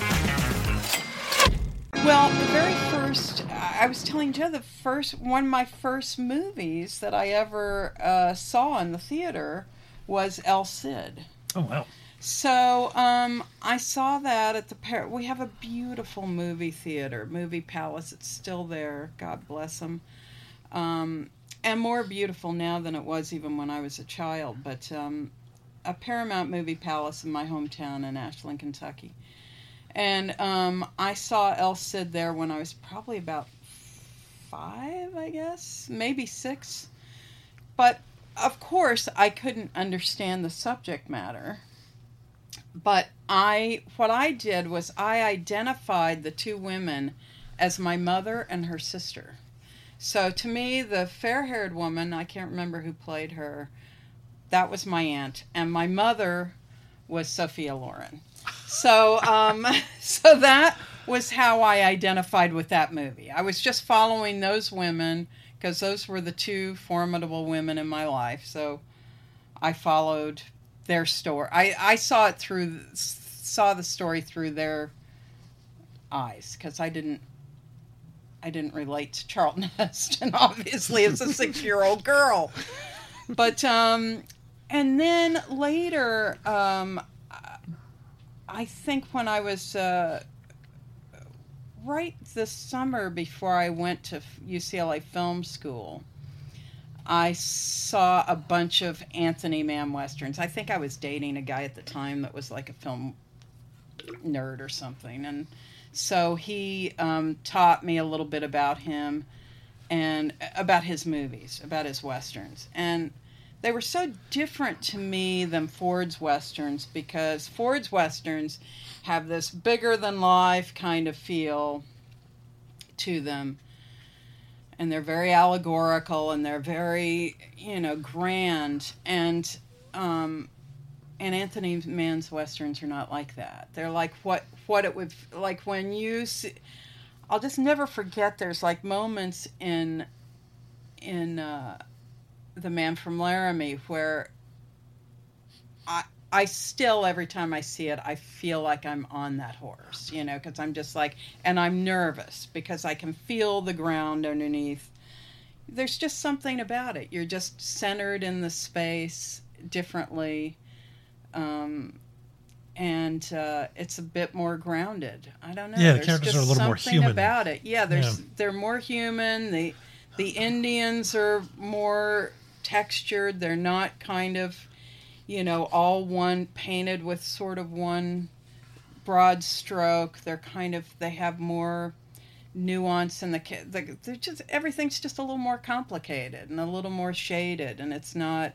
Well, the very first, I was telling Joe, the first, one of my first movies that I ever uh, saw in the theater was El Cid. Oh, wow. So um, I saw that at the, par- we have a beautiful movie theater, Movie Palace. It's still there, God bless them. Um, and more beautiful now than it was even when I was a child. But um, a Paramount Movie Palace in my hometown in Ashland, Kentucky. And um, I saw El Cid there when I was probably about five, I guess, maybe six. But, of course, I couldn't understand the subject matter. But I, what I did was I identified the two women as my mother and her sister. So to me, the fair-haired woman, I can't remember who played her, that was my aunt. And my mother was Sophia Loren. So um, so that was how I identified with that movie. I was just following those women because those were the two formidable women in my life. So I followed their story. I, I saw it through, saw the story through their eyes because I didn't, I didn't relate to Charlton Heston, obviously, as a six-year-old girl. But, um, and then later... Um, I think when I was uh, right this summer before I went to U C L A Film School, I saw a bunch of Anthony Mann Westerns. I think I was dating a guy at the time that was like a film nerd or something. And so he um, taught me a little bit about him and about his movies, about his Westerns. And they were so different to me than Ford's Westerns because Ford's Westerns have this bigger-than-life kind of feel to them. And they're very allegorical and they're very, you know, grand. And um, and Anthony Mann's Westerns are not like that. They're like what, what it would... Like when you... See, I'll just never forget there's like moments in... in uh, The Man from Laramie, where I I still, every time I see it, I feel like I'm on that horse, you know, because I'm just like, and I'm nervous because I can feel the ground underneath. There's just something about it. You're just centered in the space differently, um, and uh, it's a bit more grounded. I don't know. Yeah, the there's characters just are a little more human. Something about it. Yeah, there's yeah. They're more human. The the Indians are more textured. They're not kind of, you know, all one painted with sort of one broad stroke. They're kind of, they have more nuance, and the, the they're just, everything's just a little more complicated and a little more shaded, and it's not,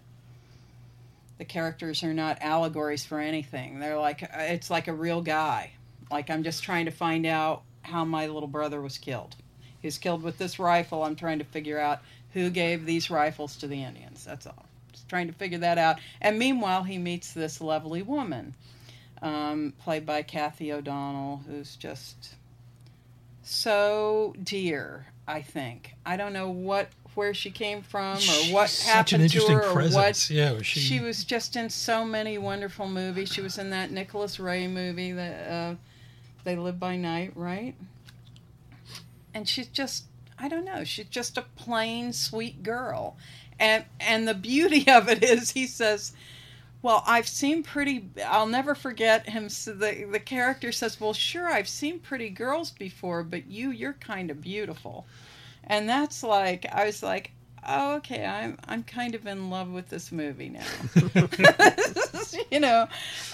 the characters are not allegories for anything. They're like, it's like a real guy. Like, I'm just trying to find out how my little brother was killed. He was killed with this rifle. I'm trying to figure out who gave these rifles to the Indians. That's all. Just trying to figure that out. And meanwhile, he meets this lovely woman, um, played by Kathy O'Donnell, who's just so dear, I think. I don't know what... where she came from, or what She's happened to her, presence. or what yeah, she... she was just in so many wonderful movies. She was in that Nicholas Ray movie that uh, They Live by Night, right? And she's just, I don't know, she's just a plain sweet girl, and and the beauty of it is he says, well, I've seen pretty. I'll never forget him. So the the character says, well, sure, I've seen pretty girls before, but you, you're kind of beautiful. And that's like, I was like, oh, okay, I'm I'm kind of in love with this movie now. You know,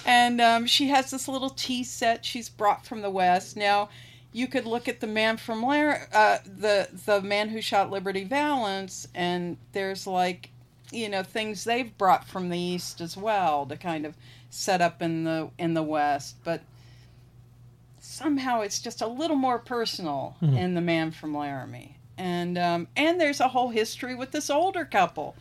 and um, she has this little tea set she's brought from the West. Now, you could look at the man from Lar- uh, the the man who shot Liberty Valance, and there's like, you know, things they've brought from the East as well to kind of set up in the in the West, but somehow it's just a little more personal mm-hmm. in The Man from Laramie. And um, and there's a whole history with this older couple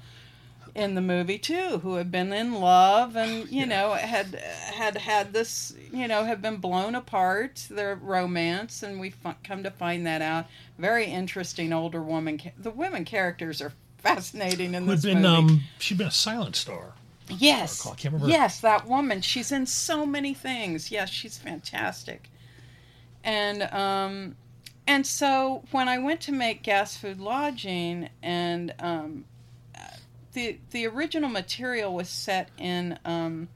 in the movie too, who have been in love and you yeah. know had had had this you know have been blown apart, their romance, and we've come to find that out. Very interesting older woman. The women characters are fascinating in this been, movie. Um, she'd been a silent star. Yes, I can't remember. Yes, that woman. She's in so many things. Yes, she's fantastic. And. Um, And so when I went to make Gas Food Lodging, and um, the the original material was set in um,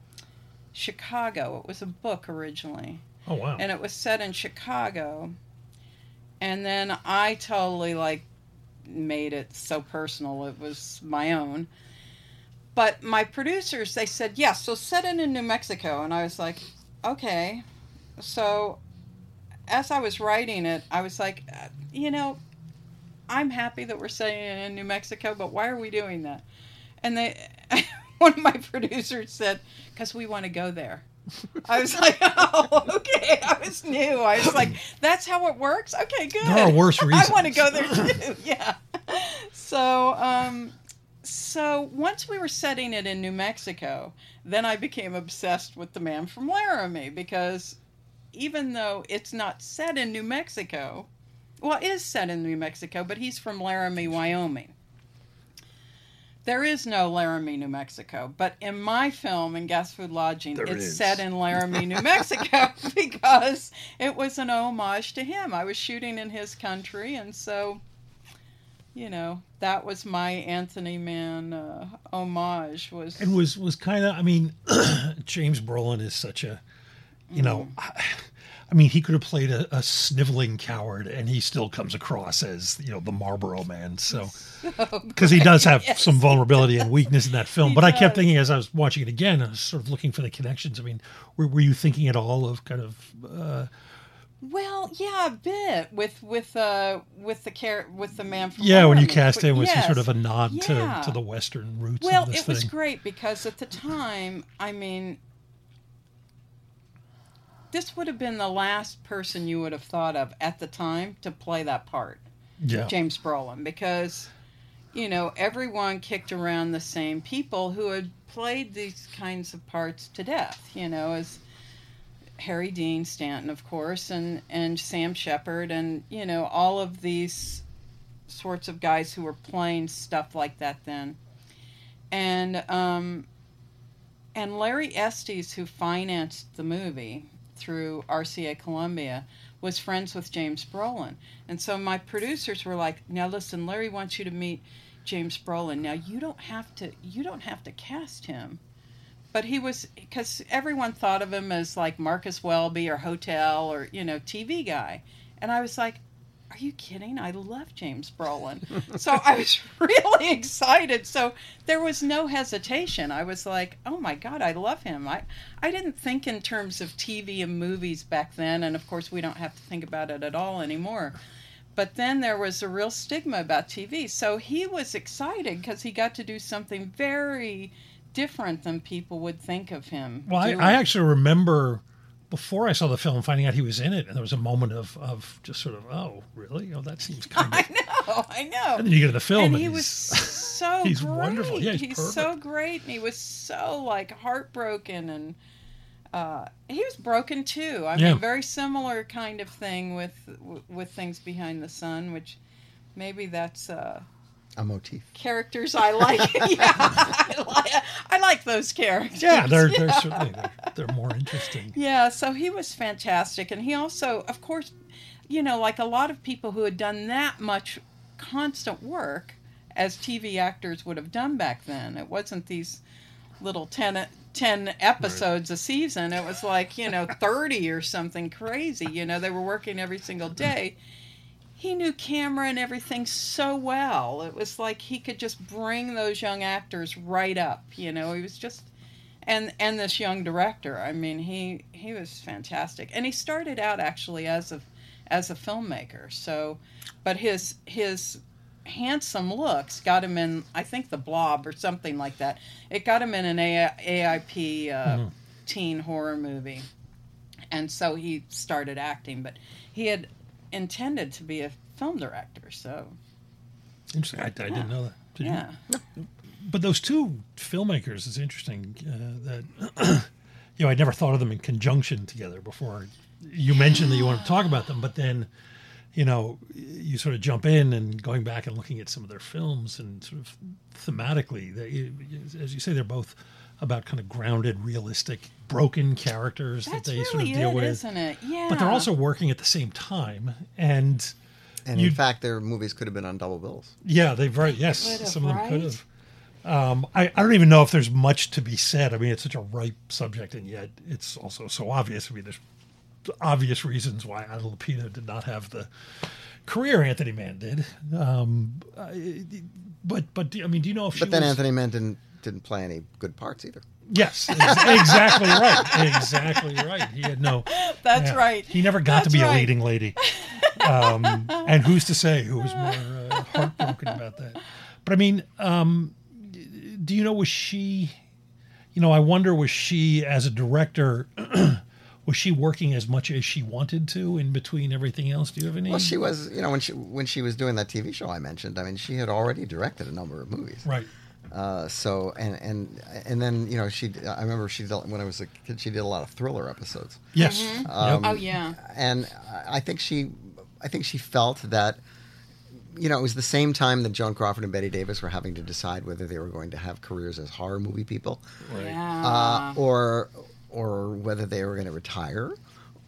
Chicago. It was a book originally. Oh, wow. And it was set in Chicago. And then I totally, like, made it so personal. It was my own. But my producers, they said, yeah, so set it in New Mexico. And I was like, okay. So... as I was writing it, I was like, you know, I'm happy that we're setting it in New Mexico, but why are we doing that? And they, one of my producers said, because we want to go there. I was like, oh, okay. I was new. I was like, that's how it works? Okay, good. There are worse reasons. I want to go there too, yeah. So, um, so once we were setting it in New Mexico, then I became obsessed with The Man from Laramie, because... even though it's not set in New Mexico, well, it is set in New Mexico, but he's from Laramie, Wyoming. There is no Laramie, New Mexico, but in my film, in Gas Food Lodging, there it's is. set in Laramie, New Mexico, because it was an homage to him. I was shooting in his country, and so, you know, that was my Anthony Mann uh, homage. Was It was, was kind of, I mean, James Brolin is such a... You know, I, I mean, he could have played a, a sniveling coward, and he still comes across as, you know, the Marlboro Man. So, because so he does have yes. some vulnerability and weakness in that film. He but does. I kept thinking as I was watching it again, I was sort of looking for the connections. I mean, were, were you thinking at all of kind of? Uh, well, yeah, a bit with with uh, with the car- with the man from yeah. Laramie. When you cast but, him, was yes. he sort of a nod yeah. to, to the Western roots? Well, of this it thing. was great because at the time, I mean. This would have been the last person you would have thought of at the time to play that part, yeah. James Brolin, because, you know, everyone kicked around the same people who had played these kinds of parts to death, you know, as Harry Dean Stanton, of course, and, and Sam Shepard and, you know, all of these sorts of guys who were playing stuff like that then. And, um, and Larry Estes, who financed the movie... through R C A Columbia, was friends with James Brolin. And so my producers were like, now listen, Larry wants you to meet James Brolin. Now you don't have to, you don't have to cast him. But he was, because everyone thought of him as like Marcus Welby or Hotel or, you know, T V guy. And I was like, are you kidding? I love James Brolin. So I was really excited. So there was no hesitation. I was like, oh my God, I love him. I, I didn't think in terms of T V and movies back then. And of course, we don't have to think about it at all anymore. But then there was a real stigma about T V. So he was excited because he got to do something very different than people would think of him. Well, I, I actually remember before I saw the film finding out he was in it, and there was a moment of, of just sort of, oh, really? Oh, that seems kind of... I know, I know. And then you get to the film and, and he was so he's great. Wonderful. Yeah, he's wonderful. He's so great, and he was so, like, heartbroken, and uh, he was broken, too. I yeah. mean, very similar kind of thing with with Things Behind the Sun, which maybe that's... Uh, a motif. Characters I like. yeah, I like, I like those characters. Yeah, they're, yeah. they're certainly they're, they're more interesting. Yeah, so he was fantastic. And he also, of course, you know, like a lot of people who had done that much constant work as T V actors would have done back then. It wasn't these little ten, ten episodes right. a season. It was like, you know, thirty or something crazy. You know, they were working every single day. He knew camera and everything so well. It was like he could just bring those young actors right up, you know. He was just, and and this young director. I mean, he he was fantastic. And he started out actually as a as a filmmaker. So, but his his handsome looks got him in, I think, The Blob or something like that. It got him in an A I P uh, mm-hmm. teen horror movie, and so he started acting. But he had intended to be a film director, so interesting. I, I yeah. didn't know that. Did yeah. you? But those two filmmakers is interesting. Uh, that you know, I'd never thought of them in conjunction together before. You mentioned that you wanted to talk about them, but then you know, you sort of jump in and going back and looking at some of their films and sort of thematically, they, as you say, they're both about kind of grounded, realistic, broken characters That's that they really sort of deal it, with. Isn't it? Yeah. But they're also working at the same time. And and in fact, their movies could have been on double bills. Yeah, they've right. Yes, some of them right? could have. Um, I, I don't even know if there's much to be said. I mean, it's such a ripe subject, and yet it's also so obvious. I mean, there's obvious reasons why Ida Lupino did not have the career Anthony Mann did. Um, but, but I mean, do you know if she But then was, Anthony Mann didn't. didn't play any good parts either. Yes, exactly right. Exactly right. He had no... That's yeah, right. He never got That's to be right. a leading lady. Um, and who's to say who was more uh, heartbroken about that? But I mean, um, do you know, was she... You know, I wonder, was she, as a director... Was she working as much as she wanted to in between everything else? Do you have any? Well, she was, you know, when she when she was doing that T V show I mentioned, I mean, she had already directed a number of movies. Right. Uh, so, and, and, and then, you know, she, I remember she, when I was a kid, she did a lot of Thriller episodes. Yes. Mm-hmm. Um, oh yeah. And I think she, I think she felt that, you know, it was the same time that Joan Crawford and Bette Davis were having to decide whether they were going to have careers as horror movie people, right. yeah. uh, or, or whether they were going to retire,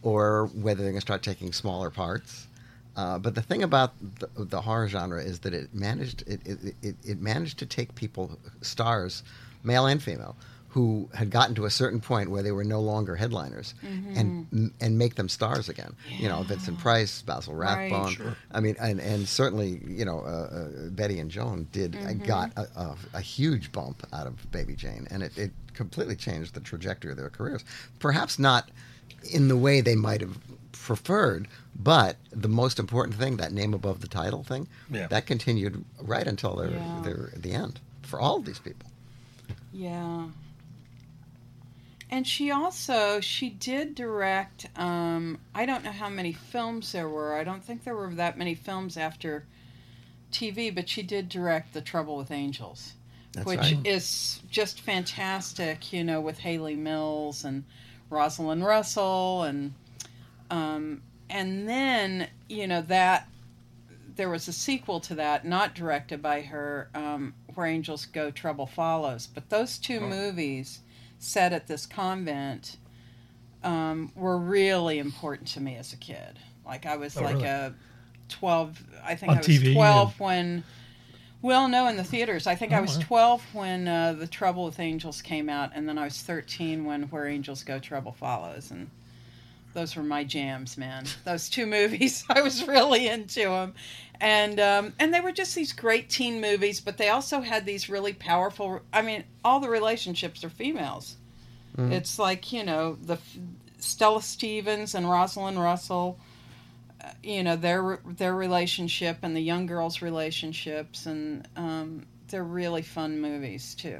or whether they're going to start taking smaller parts. Uh, but the thing about the, the horror genre is that it managed it, it, it, it managed to take people, stars, male and female, who had gotten to a certain point where they were no longer headliners, mm-hmm. and and make them stars again. Yeah. You know, Vincent Price, Basil Rathbone. Right. Sure. I mean, and, and certainly, you know, uh, uh, Betty and Joan did mm-hmm. uh, got a, a, a huge bump out of Baby Jane, and it, it completely changed the trajectory of their careers. Perhaps not in the way they might have preferred, but the most important thing, that name above the title thing, yeah. that continued right until they're, yeah. they're the end for all of these people. Yeah. And she also, she did direct, um, I don't know how many films there were. I don't think there were that many films after T V, but she did direct The Trouble with Angels, That's which right. is just fantastic, you know, with Haley Mills and Rosalind Russell, and um, and then, you know, that there was a sequel to that, not directed by her, um, Where Angels Go, Trouble Follows. But those two oh. movies set at this convent um, were really important to me as a kid. Like, I was oh, like really? a twelve, I think On I was T V, twelve yeah. when... Well, no, in the theaters. I think oh, I was twelve when uh, The Trouble with Angels came out, and then I was thirteen when Where Angels Go, Trouble Follows. And those were my jams, man. Those two movies, I was really into them. And um, and they were just these great teen movies, but they also had these really powerful, I mean, all the relationships are females. Mm. It's like, you know, the Stella Stevens and Rosalind Russell, uh, you know, their their relationship and the young girls' relationships. And um, they're really fun movies, too.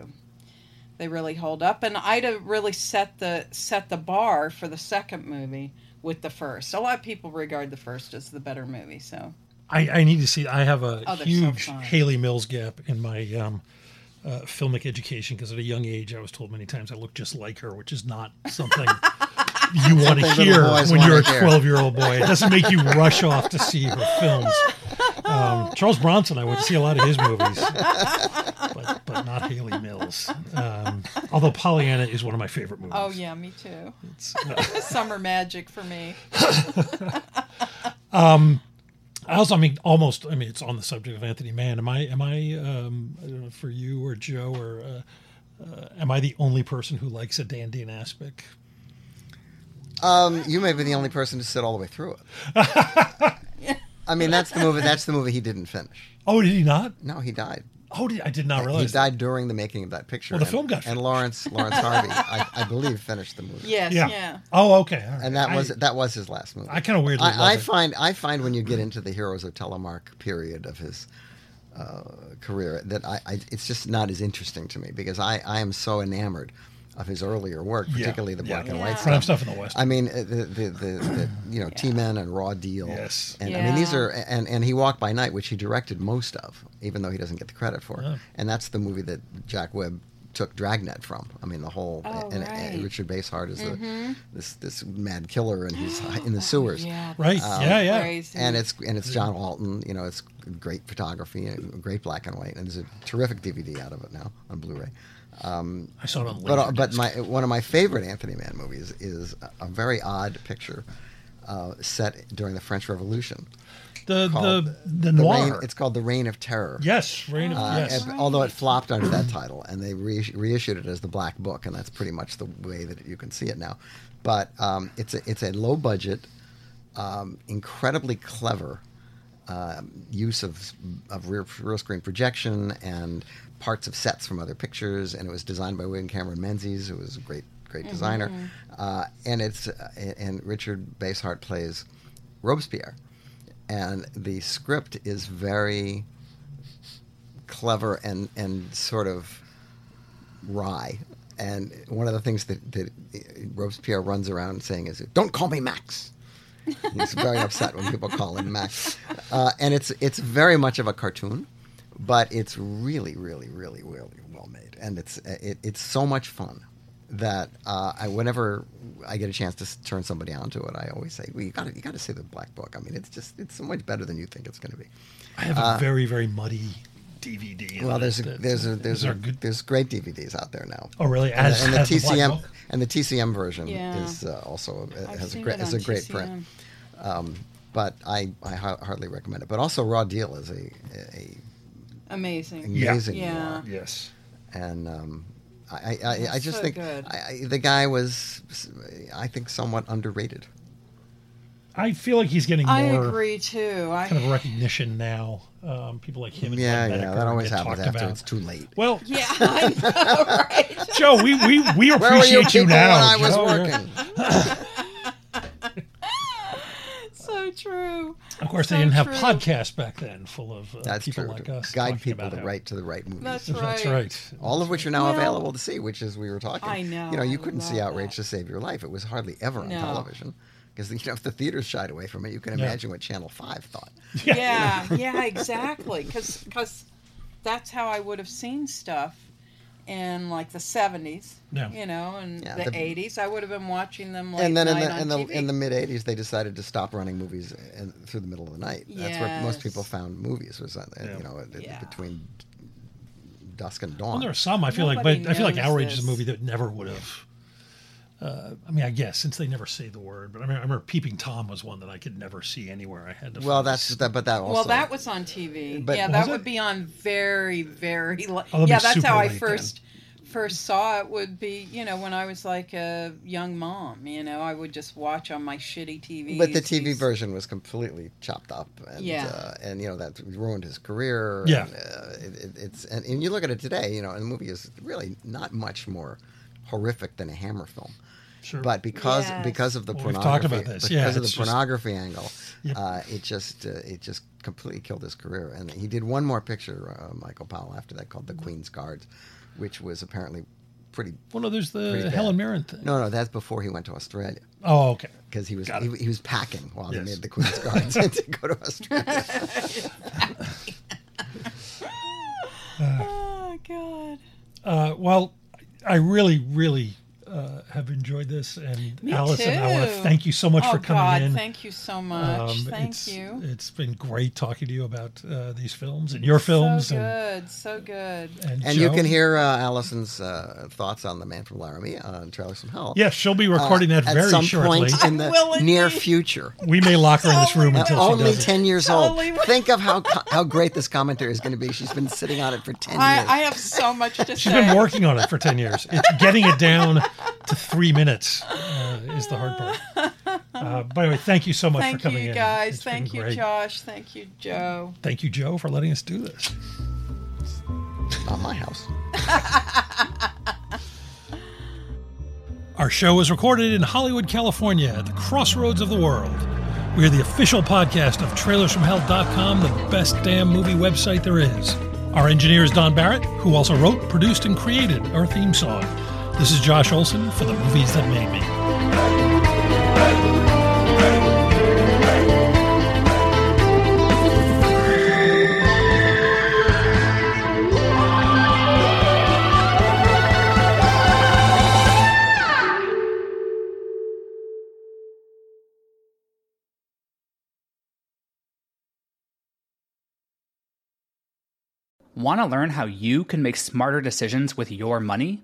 They really hold up. And Ida really set the set the bar for the second movie with the first. A lot of people regard the first as the better movie, so... I, I need to see. I have a oh, huge so Haley Mills gap in my um, uh, filmic education because at a young age, I was told many times I look just like her, which is not something you want to hear when you're a twelve-year-old boy. It doesn't make you rush off to see her films. Um, Charles Bronson, I went to see a lot of his movies, but, but not Haley Mills. Um, although Pollyanna is one of my favorite movies. Oh, yeah, me too. It's uh, summer magic for me. um. I also, I mean, almost, I mean, it's on the subject of Anthony Mann. Am I, am I, um, I don't know, for you or Joe or, uh, uh, am I the only person who likes a Dan Dean aspic? Um, you may be the only person to sit all the way through it. I mean, that's the movie, that's the movie he didn't finish. Oh, did he not? No, he died. Oh, did, I did not realize. He died that. during the making of that picture. Well, the and, film got finished. And Lawrence Lawrence Harvey, I, I believe, finished the movie. Yes, yeah. yeah. Oh, okay. All right. And that I, was that was his last movie. I kind of weirdly I, love I it. find I find when you get into the Heroes of Telemark period of his uh, career that I, I it's just not as interesting to me because I, I am so enamored of his earlier work, particularly yeah. the black yeah. and white yeah. stuff. Prime stuff in the West. I mean, the the, the, the you know yeah. T-Men and Raw Deal. Yes. And yeah. I mean these are and, and He Walked by Night, which he directed most of, even though he doesn't get the credit for it. Yeah. And that's the movie that Jack Webb took Dragnet from. I mean, the whole oh, and, right. and Richard Basehart is mm-hmm. the, this this mad killer, and he's in the sewers. Yeah, right. Um, yeah, yeah. Crazy. And it's and it's John Walton. You know, it's great photography, great black and white, and there's a terrific D V D out of it now on Blu-ray. Um, I saw it on But, but my, one of my favorite Anthony Mann movies is a, a very odd picture uh, set during the French Revolution. The the, the noir. The Reign, it's called The Reign of Terror. Yes, Reign of uh, yes. And, although it flopped under that title, and they re- reissued it as The Black Book, and that's pretty much the way that you can see it now. But um, it's a it's a low budget, um, incredibly clever uh, use of of rear, rear screen projection and parts of sets from other pictures, and it was designed by William Cameron Menzies, who was a great, great mm-hmm. designer. Uh, and it's uh, and Richard Basehart plays Robespierre, and the script is very clever and and sort of wry. And one of the things that, that Robespierre runs around saying is, "Don't call me Max." He's very upset when people call him Max, uh, and it's it's very much of a cartoon. But it's really, really, really, really well made, and it's it, it's so much fun that uh, I, whenever I get a chance to turn somebody on to it, I always say, "Well, you got you got to see The Black Book." I mean, it's just it's so much better than you think it's going to be. I have uh, a very, very muddy D V D. Well, there's a, there's a, there's a, good? there's great D V Ds out there now. Oh, really? As, and, the, and the T C M the and the T C M version yeah. is uh, also a, has a great has a great T C M. Print. Um, but I I hardly recommend it. But also, Raw Deal is a a Amazing, amazing, yeah, yeah. yes. And um, I, I, I just so think I, I, the guy was, I think, somewhat underrated. I feel like he's getting more. I agree too. I... kind of recognition now. Um, people like him. And yeah, Glenn yeah, that always happens after about. It's too late. Well, yeah, I know, right? Joe, we we we appreciate you, you now. When I was Joe, working. So true. Of course, so they didn't have true. podcasts back then full of uh, That's people true. like us. Guide people to how... right to the right movies. That's right. That's right. All of which are now well, available to see, which is we were talking. I know. You know, you I couldn't see Outrage that. to save your life. It was hardly ever on no. television. Because, you know, if the theaters shied away from it, you can imagine yeah. what Channel five thought. Yeah, you know? yeah, exactly. Because that's how I would have seen stuff in, like, the seventies, yeah. you know, and yeah, the, the eighties. I would have been watching them late and then night in the, on in the, T V. In the mid-eighties, they decided to stop running movies in, through the middle of the night. Yes. That's where most people found movies, was on, yeah. you know, yeah. between dusk and dawn. Well, there are some, I feel Nobody like, but I feel like Outrage this. is a movie that never would have... Uh, I mean, I guess since they never say the word, but I, mean, I remember Peeping Tom was one that I could never see anywhere. I had to. Well, that's that, but that also. Well, that was on T V. But yeah, that would it? be on very, very. Li- oh, yeah, that's how I first then. first saw it would be, you know, when I was like a young mom, you know, I would just watch on my shitty T V. But the T V these... version was completely chopped up. And, yeah. Uh, and, you know, that ruined his career. Yeah. And, uh, it, it, it's, and, and you look at it today, you know, and the movie is really not much more horrific than a Hammer film. Sure. But because yes. because of the well, pornography, we've talked about this. because yeah, of the just, pornography angle, yep. uh, it just uh, it just completely killed his career. And he did one more picture, uh, Michael Powell, after that called The Queen's Guards, which was apparently pretty. Well, no, there's the Helen Mirren thing. No, no, that's before he went to Australia. Oh, okay. Because he was he, he was packing while yes. they made The Queen's Guards to go to Australia. uh, oh God. Uh, well, I really, really. Uh, have enjoyed this, and Me Allison, too. I want to thank you so much oh, for coming God, in. Thank you so much. Um, thank it's, you. It's been great talking to you about uh, these films and your films. So good, and, so good. And, and you can hear uh, Allison's uh, thoughts on The Man from Laramie on Trailers from Hell. Yes, she'll be recording uh, that very shortly. At some point in the near future. We may lock her in this room until she does Only ten it. years old. Think of how how great this commentary is going to be. She's been sitting on it for ten I, years. I have so much to She's say. She's been working on it for ten years. It's getting it down to three minutes uh, is the hard part. Uh, by the way, thank you so much thank for coming in. Thank you, guys. It's thank you, great. Josh. Thank you, Joe. Thank you, Joe, for letting us do this. It's not my house. Our show is recorded in Hollywood, California, at the crossroads of the world. We are the official podcast of trailers from hell dot com, the best damn movie website there is. Our engineer is Don Barrett, who also wrote, produced, and created our theme song. This is Josh Olson for The Movies That Made Me. Want to learn how you can make smarter decisions with your money?